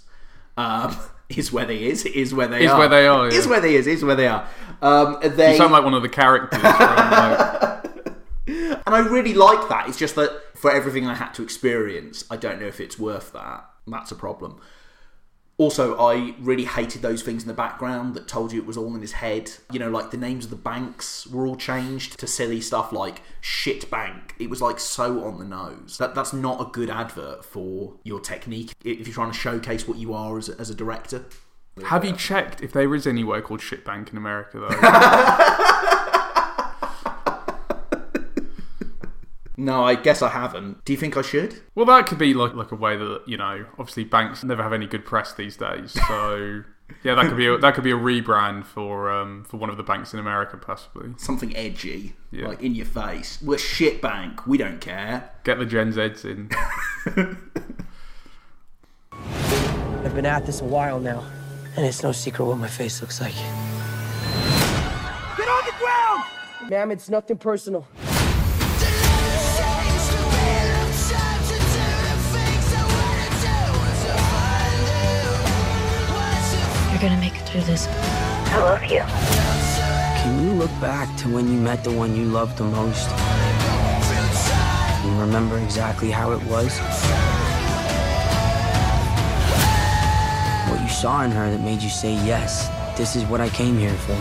Um, is where they is, is where they is are. Where they are yeah. Is where they is, is where they are. Um, they... You sound like one of the characters. Right? And I really like that. It's just that for everything I had to experience, I don't know if it's worth that. That's a problem. Also, I really hated those things in the background that told you it was all in his head. You know, like the names of the banks were all changed to silly stuff like Shit Bank. It was like so on the nose. That That's not a good advert for your technique if you're trying to showcase what you are as a, as a director. Have you checked if there is anywhere called Shit Bank in America, though? No, I guess I haven't. Do you think I should? Well, that could be like like a way that, you know, obviously banks never have any good press these days. So, yeah, that could be a, that could be a rebrand for um for one of the banks in America, possibly. Something edgy, yeah. Like in your face. We're Shit Bank. We don't care. Get the Gen Zs in. I've been at this a while now, and it's no secret what my face looks like. Get on the ground, ma'am. It's nothing personal. You're gonna make it through this. I love you. Can you look back to when you met the one you loved the most? And remember exactly how it was? What you saw in her that made you say, yes, this is what I came here for.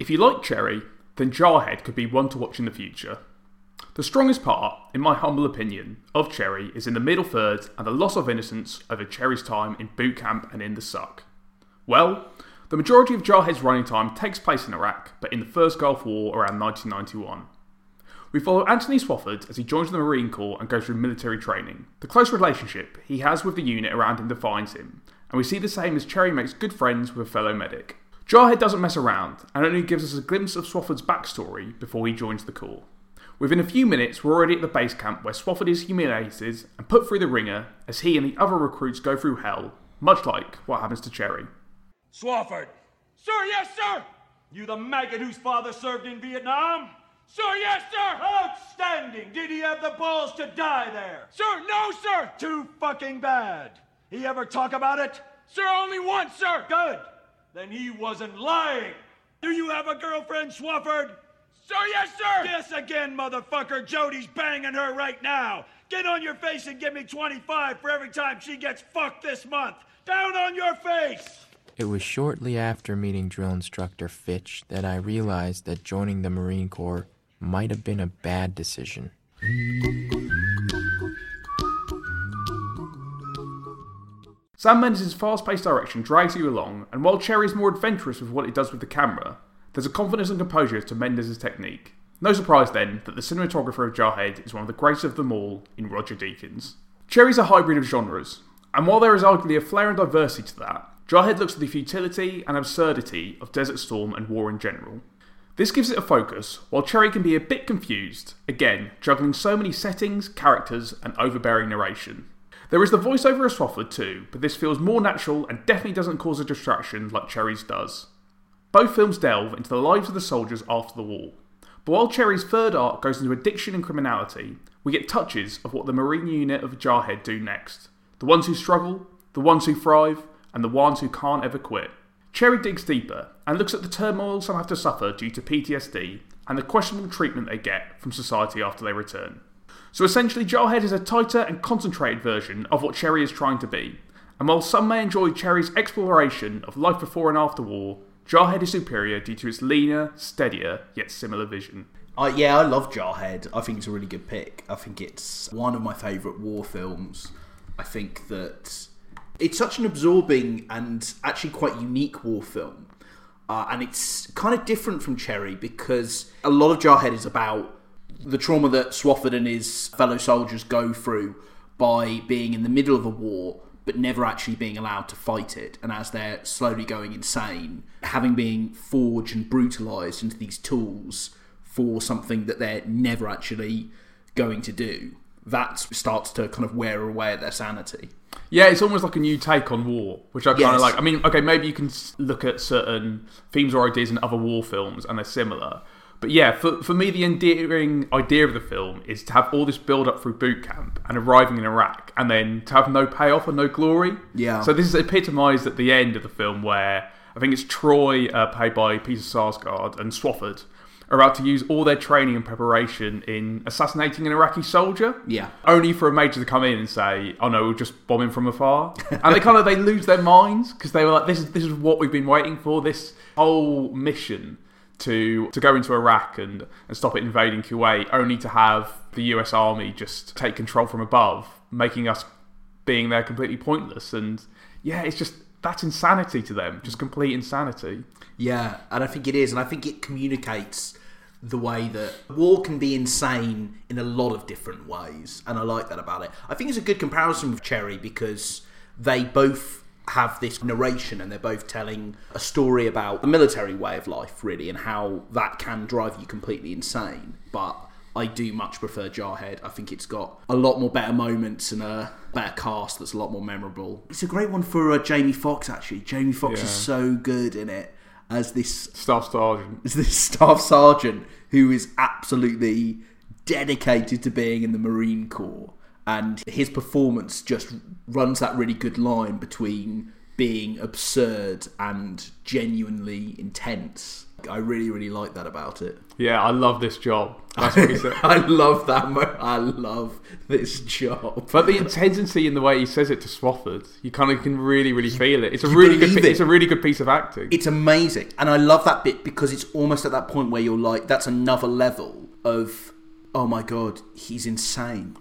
If you like Cherry, then Jarhead could be one to watch in the future. The strongest part, in my humble opinion, of Cherry is in the middle third and the loss of innocence over Cherry's time in boot camp and in the suck. Well, the majority of Jarhead's running time takes place in Iraq, but in the First Gulf War around nineteen ninety-one. We follow Anthony Swofford as he joins the Marine Corps and goes through military training. The close relationship he has with the unit around him defines him, and we see the same as Cherry makes good friends with a fellow medic. Jarhead doesn't mess around and only gives us a glimpse of Swofford's backstory before he joins the Corps. Within a few minutes, we're already at the base camp where Swofford is humiliated and put through the ringer as he and the other recruits go through hell, much like what happens to Cherry. Swofford! Sir, yes, sir! You the maggot whose father served in Vietnam? Sir, yes, sir! Outstanding! Did he have the balls to die there? Sir, no, sir! Too fucking bad! He ever talk about it? Sir, only once, sir! Good! Then he wasn't lying! Do you have a girlfriend, Swofford? Sir, yes, sir! Yes again, motherfucker! Jody's banging her right now! Get on your face and give me twenty-five for every time she gets fucked this month! Down on your face! It was shortly after meeting drill instructor Fitch that I realized that joining the Marine Corps might have been a bad decision. Sam Mendes' fast-paced direction drags you along, and while Cherry is more adventurous with what it does with the camera, there's a confidence and composure to Mendes' technique. No surprise then that the cinematographer of Jarhead is one of the greatest of them all in Roger Deakins. Cherry's a hybrid of genres, and while there is arguably a flair and diversity to that, Jarhead looks at the futility and absurdity of Desert Storm and war in general. This gives it a focus, while Cherry can be a bit confused, again, juggling so many settings, characters, and overbearing narration. There is the voiceover of Swofford too, but this feels more natural and definitely doesn't cause a distraction like Cherry's does. Both films delve into the lives of the soldiers after the war, but while Cherry's third arc goes into addiction and criminality, we get touches of what the Marine unit of Jarhead do next. The ones who struggle, the ones who thrive, and the ones who can't ever quit. Cherry digs deeper and looks at the turmoil some have to suffer due to P T S D and the questionable treatment they get from society after they return. So essentially, Jarhead is a tighter and concentrated version of what Cherry is trying to be, and while some may enjoy Cherry's exploration of life before and after war, Jarhead is superior due to its leaner, steadier, yet similar vision. Uh, yeah, I love Jarhead. I think it's a really good pick. I think it's one of my favourite war films. I think that it's such an absorbing and actually quite unique war film. Uh, and it's kind of different from Cherry because a lot of Jarhead is about the trauma that Swofford and his fellow soldiers go through by being in the middle of a war but never actually being allowed to fight it, and as they're slowly going insane, having been forged and brutalised into these tools for something that they're never actually going to do. That starts to kind of wear away at their sanity. Yeah, it's almost like a new take on war, which I kind of yes. like. I mean, okay, maybe you can look at certain themes or ideas in other war films and they're similar. But yeah, for for me, the endearing idea of the film is to have all this build-up through boot camp and arriving in Iraq and then to have no payoff and no glory. Yeah. So this is epitomised at the end of the film where I think it's Troy, uh, played by Peter Sarsgaard, and Swofford are about to use all their training and preparation in assassinating an Iraqi soldier. Yeah. Only for a major to come in and say, oh no, we'll just bomb him from afar. And they kind of, they lose their minds because they were like, this is this is what we've been waiting for, this whole mission to to go into Iraq and, and stop it invading Kuwait, only to have the U S Army just take control from above, making us being there completely pointless. And yeah, it's just, that's insanity to them, just complete insanity. Yeah, and I think it is, and I think it communicates the way that war can be insane in a lot of different ways, and I like that about it. I think it's a good comparison with Cherry because they both have this narration and they're both telling a story about the military way of life, really, and how that can drive you completely insane. But I do much prefer Jarhead. I think it's got a lot more better moments and a better cast that's a lot more memorable. It's a great one for uh, Jamie Foxx, actually. Jamie Foxx yeah. is so good in it as this Staff Sergeant. As this Staff Sergeant who is absolutely dedicated to being in the Marine Corps. And his performance just runs that really good line between being absurd and genuinely intense. I really, really like that about it. Yeah, I love this job. That's what he said. I love that. Mo- I love this job. But the intensity in the way he says it to Swofford, you kind of can really, really you, feel it. It's a really good. It. It's a really good piece of acting. It's amazing, and I love that bit because it's almost at that point where you're like, that's another level of oh my God, he's insane.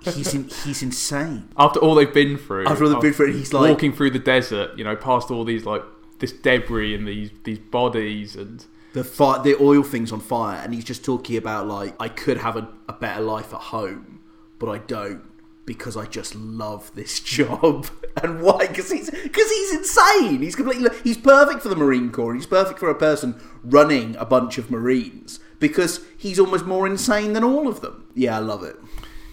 He's in, he's insane. After all they've been through. After all they've been through, and he's like... walking through the desert, you know, past all these, like, this debris and these, these bodies and... The fire, the oil thing's on fire, and he's just talking about, like, I could have a, a better life at home, but I don't because I just love this job. And why? Because he's, because he's insane. He's completely... He's perfect for the Marine Corps. He's perfect for a person running a bunch of Marines because he's almost more insane than all of them. Yeah, I love it.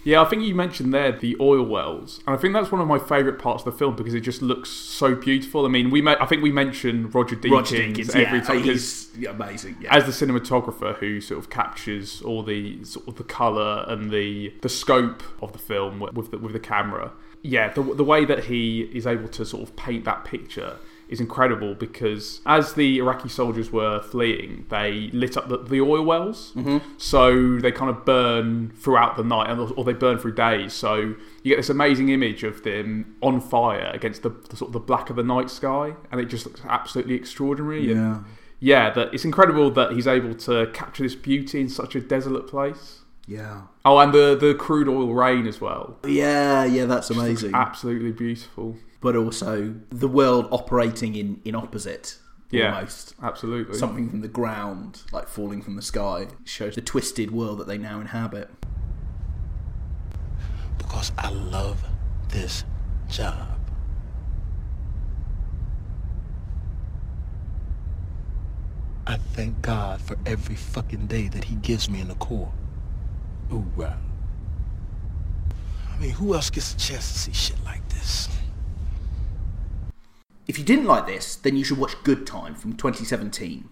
Yeah, I think you mentioned there the oil wells. And I think that's one of my favourite parts of the film because it just looks so beautiful. I mean, we met, I think we mentioned Roger Deakins, Roger Deakins every yeah, time. He's amazing. Yeah. As the cinematographer who sort of captures all the sort of the colour and the the scope of the film with the, with the camera. Yeah, the, the way that he is able to sort of paint that picture is incredible because as the Iraqi soldiers were fleeing, they lit up the, the oil wells. Mm-hmm. So they kind of burn throughout the night, or they burn through days. So you get this amazing image of them on fire against the, the sort of the black of the night sky, and it just looks absolutely extraordinary. Yeah, and yeah, that it's incredible that he's able to capture this beauty in such a desolate place. Yeah. Oh, and the, the crude oil rain as well. Yeah, yeah, that's amazing. Absolutely beautiful. But also the world operating in, in opposite, yeah, almost. Absolutely. Something from the ground, like falling from the sky, shows the twisted world that they now inhabit. Because I love this job. I thank God for every fucking day that he gives me in the Corps. Ooh, wow. I mean, who else gets a chance to see shit like this? If you didn't like this, then you should watch Good Time from twenty seventeen.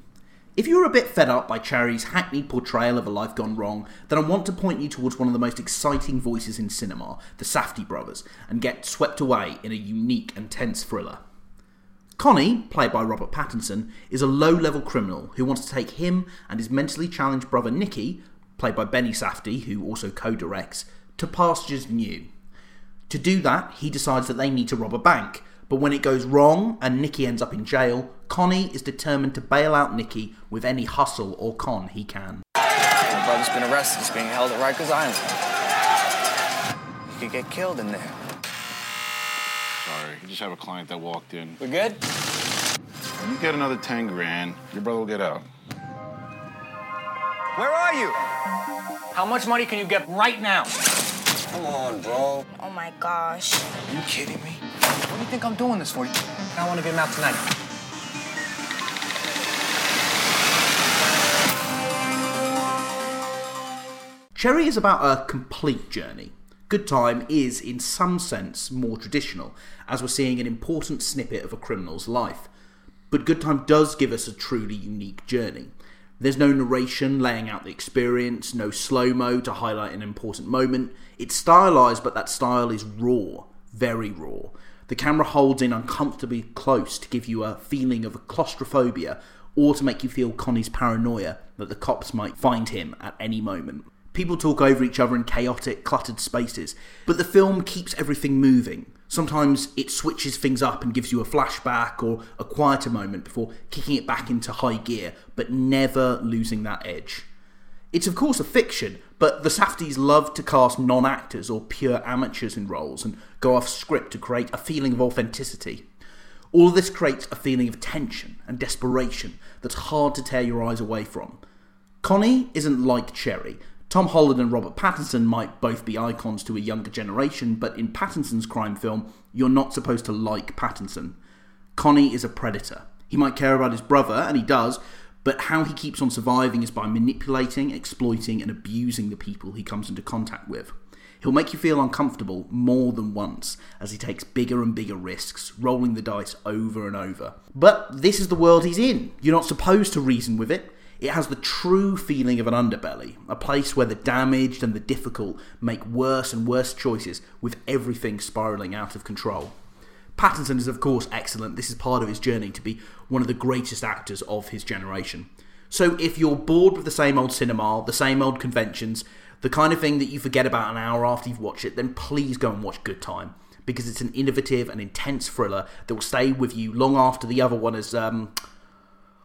If you're a bit fed up by Cherry's hackneyed portrayal of a life gone wrong, then I want to point you towards one of the most exciting voices in cinema, the Safdie Brothers, and get swept away in a unique and tense thriller. Connie, played by Robert Pattinson, is a low-level criminal who wants to take him and his mentally challenged brother Nicky, played by Benny Safdie, who also co-directs, to pastures new. To do that, he decides that they need to rob a bank, but when it goes wrong and Nicky ends up in jail, Connie is determined to bail out Nicky with any hustle or con he can. My brother's been arrested. He's being held at Rikers Island. You could get killed in there. Sorry, I just have a client that walked in. We're good? When you get another ten grand, your brother will get out. Where are you? How much money can you get right now? Come on, bro. Oh, my gosh. Are you kidding me? What do you think I'm doing this for? I want to get him out tonight. Cherry is about a complete journey. Good Time is, in some sense, more traditional, as we're seeing an important snippet of a criminal's life. But Good Time does give us a truly unique journey. There's no narration laying out the experience, no slow-mo to highlight an important moment. It's stylised, but that style is raw, very raw. The camera holds in uncomfortably close to give you a feeling of claustrophobia or to make you feel Connie's paranoia that the cops might find him at any moment. People talk over each other in chaotic, cluttered spaces, but the film keeps everything moving. Sometimes it switches things up and gives you a flashback or a quieter moment before kicking it back into high gear, but never losing that edge. It's of course a fiction, but the Safdies love to cast non-actors or pure amateurs in roles and go off script to create a feeling of authenticity. All of this creates a feeling of tension and desperation that's hard to tear your eyes away from. Connie isn't like Cherry. Tom Holland and Robert Pattinson might both be icons to a younger generation, but in Pattinson's crime film, you're not supposed to like Pattinson. Connie is a predator. He might care about his brother, and he does, but how he keeps on surviving is by manipulating, exploiting, and abusing the people he comes into contact with. He'll make you feel uncomfortable more than once as he takes bigger and bigger risks, rolling the dice over and over. But this is the world he's in. You're not supposed to reason with it. It has the true feeling of an underbelly, a place where the damaged and the difficult make worse and worse choices with everything spiralling out of control. Pattinson is of course excellent. This is part of his journey to be one of the greatest actors of his generation. So if you're bored with the same old cinema, the same old conventions, the kind of thing that you forget about an hour after you've watched it, then please go and watch Good Time, because it's an innovative and intense thriller that will stay with you long after the other one is... Um,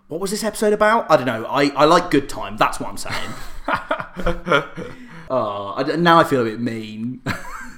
What was this episode about? I don't know. I, I like Good Time. That's what I'm saying. Oh, I, now I feel a bit mean.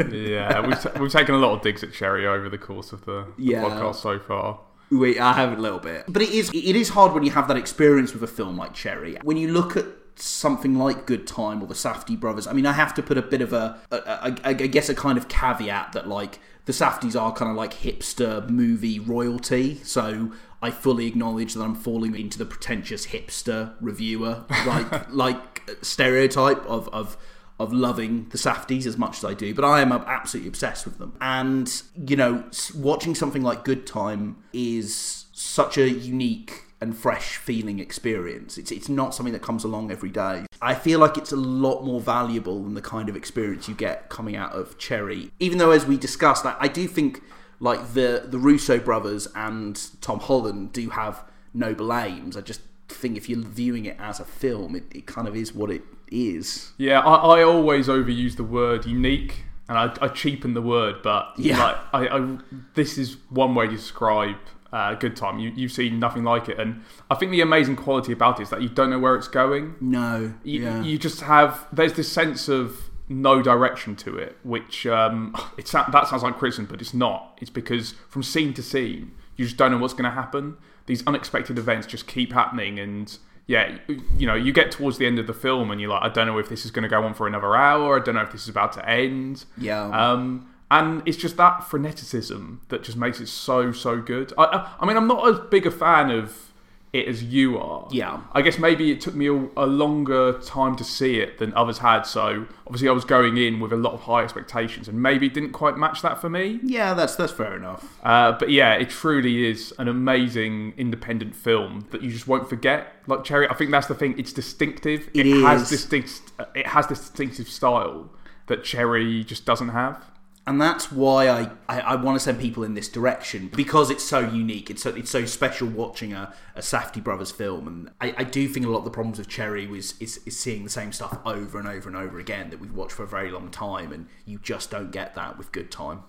Yeah, we've, t- we've taken a lot of digs at Cherry over the course of the, the yeah. podcast so far. We, I have a little bit. But it is it is hard when you have that experience with a film like Cherry. When you look at something like Good Time or the Safdie Brothers, I mean, I have to put a bit of a, a, a, a I guess, a kind of caveat that, like, the Safdies are kind of like hipster movie royalty, so I fully acknowledge that I'm falling into the pretentious hipster reviewer, like, like stereotype of... of of loving the Safdies as much as I do, but I am absolutely obsessed with them. And, you know, watching something like Good Time is such a unique and fresh feeling experience. It's it's not something that comes along every day. I feel like it's a lot more valuable than the kind of experience you get coming out of Cherry. Even though, as we discussed, I, I do think, like, the, the Russo brothers and Tom Holland do have noble aims. I just think if you're viewing it as a film, it, it kind of is what it is. Yeah, I, I always overuse the word unique, and I, I cheapen the word, but yeah. like, I, I, this is one way to describe uh, Good Time. You, you've seen nothing like it, and I think the amazing quality about it is that you don't know where it's going. No. You, yeah. you just have, there's this sense of no direction to it, which um, it's, that sounds like criticism, but it's not. It's because from scene to scene, you just don't know what's going to happen. These unexpected events just keep happening, and yeah, you know, you get towards the end of the film and you're like, I don't know if this is going to go on for another hour. I don't know if this is about to end. Yeah. Um, and it's just that freneticism that just makes it so, so good. I, I, I mean, I'm not as big a fan of it as you are. Yeah. I guess maybe it took me a, a longer time to see it than others had. So obviously I was going in with a lot of high expectations and maybe it didn't quite match that for me. Yeah, that's that's fair enough. Uh, but yeah, it truly is an amazing independent film that you just won't forget. Like Cherry, I think that's the thing. It's distinctive. It, it has distinct. It has this distinctive style that Cherry just doesn't have. And that's why I, I, I want to send people in this direction, because it's so unique. It's so, it's so special watching a, a Safdie Brothers film. And I, I do think a lot of the problems with Cherry was, is, is seeing the same stuff over and over and over again that we've watched for a very long time. And you just don't get that with Good Time.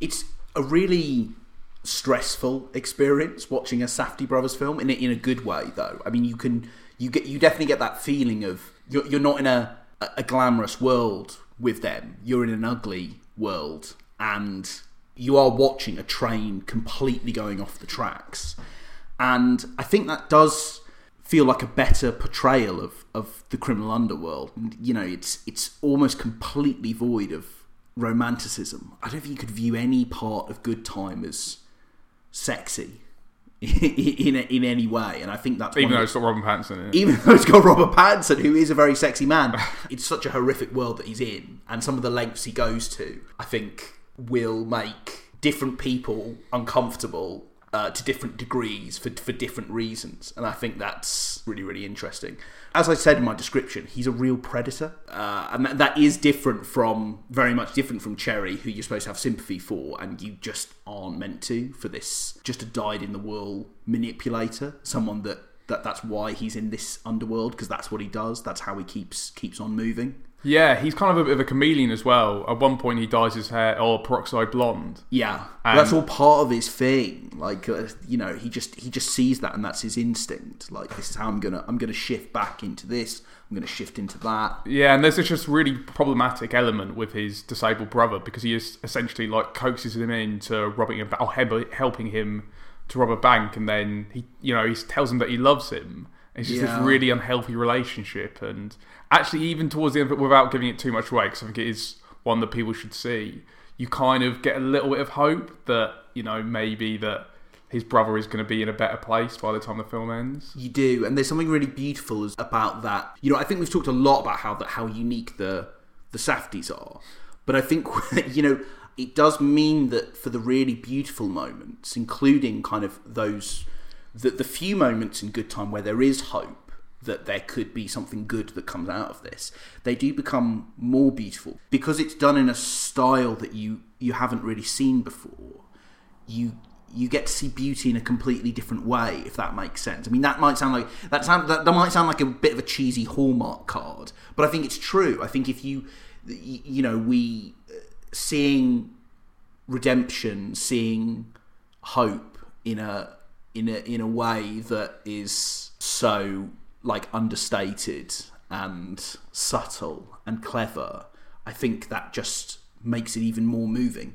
It's a really stressful experience watching a Safdie Brothers film, in a, in a good way, though. I mean, you can you get you definitely get that feeling of you're, you're not in a, a glamorous world with them. You're in an ugly world, and you are watching a train completely going off the tracks. And I think that does feel like a better portrayal of, of the criminal underworld. You know, it's it's almost completely void of romanticism. I don't think you could view any part of Good Time as sexy in in any way, and I think that's even though it's got Robert Pattinson, yeah. even though it's got Robert Pattinson, who is a very sexy man. It's such a horrific world that he's in, and some of the lengths he goes to, I think, will make different people uncomfortable uh, to different degrees for for different reasons, and I think that's really really interesting. As I said in my description, he's a real predator, uh, and that, that is different from very much different from Cherry, who you're supposed to have sympathy for, and you just aren't meant to for this. Just a dyed-in-the-wool manipulator, someone that, that that's why he's in this underworld, because that's what he does. That's how he keeps keeps on moving. Yeah, he's kind of a bit of a chameleon as well. At one point, he dyes his hair oh peroxide blonde. Yeah, and that's all part of his thing. Like, uh, you know, he just he just sees that, and that's his instinct. Like, this is how I'm gonna I'm gonna shift back into this. I'm gonna shift into that. Yeah, and there's this just really problematic element with his disabled brother, because he is essentially like coaxes him into robbing him or helping him to rob a bank, and then he you know he tells him that he loves him. It's just yeah. this really unhealthy relationship, and actually even towards the end of it, without giving it too much away, because I think it is one that people should see, you kind of get a little bit of hope that, you know, maybe that his brother is going to be in a better place by the time the film ends. You do, and there's something really beautiful about that. You know, I think we've talked a lot about how that how unique the, the Safdies are, but I think, you know, it does mean that for the really beautiful moments, including kind of those... The, the few moments in Good Time where there is hope that there could be something good that comes out of this, they do become more beautiful. Because it's done in a style that you, you haven't really seen before, you you get to see beauty in a completely different way, if that makes sense. I mean, that might sound like that sound that, that might sound like a bit of a cheesy Hallmark card, but I think it's true. I think if you, you know, we... Seeing redemption, seeing hope in a... In a in a way that is so like understated and subtle and clever, I think that just makes it even more moving.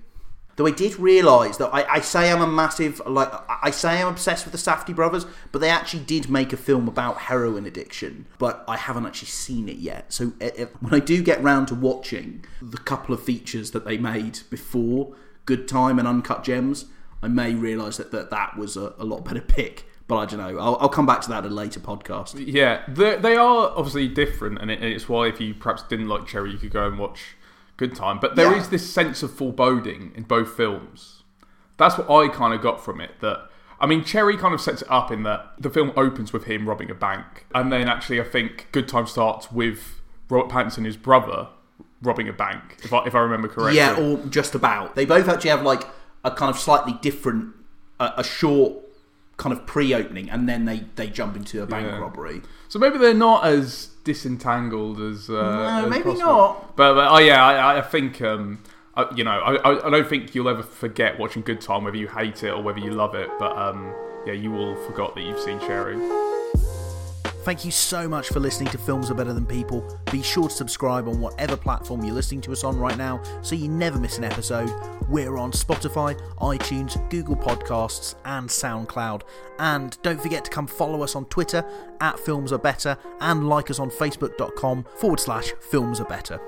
Though I did realise that I, I say I'm a massive, like, I say I'm obsessed with the Safdie Brothers, but they actually did make a film about heroin addiction, but I haven't actually seen it yet. So it, it, when I do get round to watching the couple of features that they made before, Good Time and Uncut Gems, I may realise that, that that was a, a lot better pick. But I don't know. I'll, I'll come back to that in a later podcast. Yeah, they are obviously different, and it, it's why if you perhaps didn't like Cherry, you could go and watch Good Time. But there yeah. is this sense of foreboding in both films. That's what I kind of got from it. That I mean, Cherry kind of sets it up in that the film opens with him robbing a bank, and then actually I think Good Time starts with Robert Pattinson, his brother, robbing a bank. If I, if I remember correctly. Yeah, or just about. They both actually have like a kind of slightly different, uh, a short. kind of pre-opening, and then they, they jump into a bank yeah. robbery. So maybe they're not as disentangled as uh, no, as maybe possible. not. But, but oh yeah, I, I think um, I, you know, I I don't think you'll ever forget watching Good Time, whether you hate it or whether you love it. But um, yeah, you all forgot that you've seen Cherry. Thank you so much for listening to Films Are Better Than People. Be sure to subscribe on whatever platform you're listening to us on right now so you never miss an episode. We're on Spotify, iTunes, Google Podcasts and SoundCloud. And don't forget to come follow us on Twitter at Films Are Better and like us on Facebook dot com forward slash Films Are Better.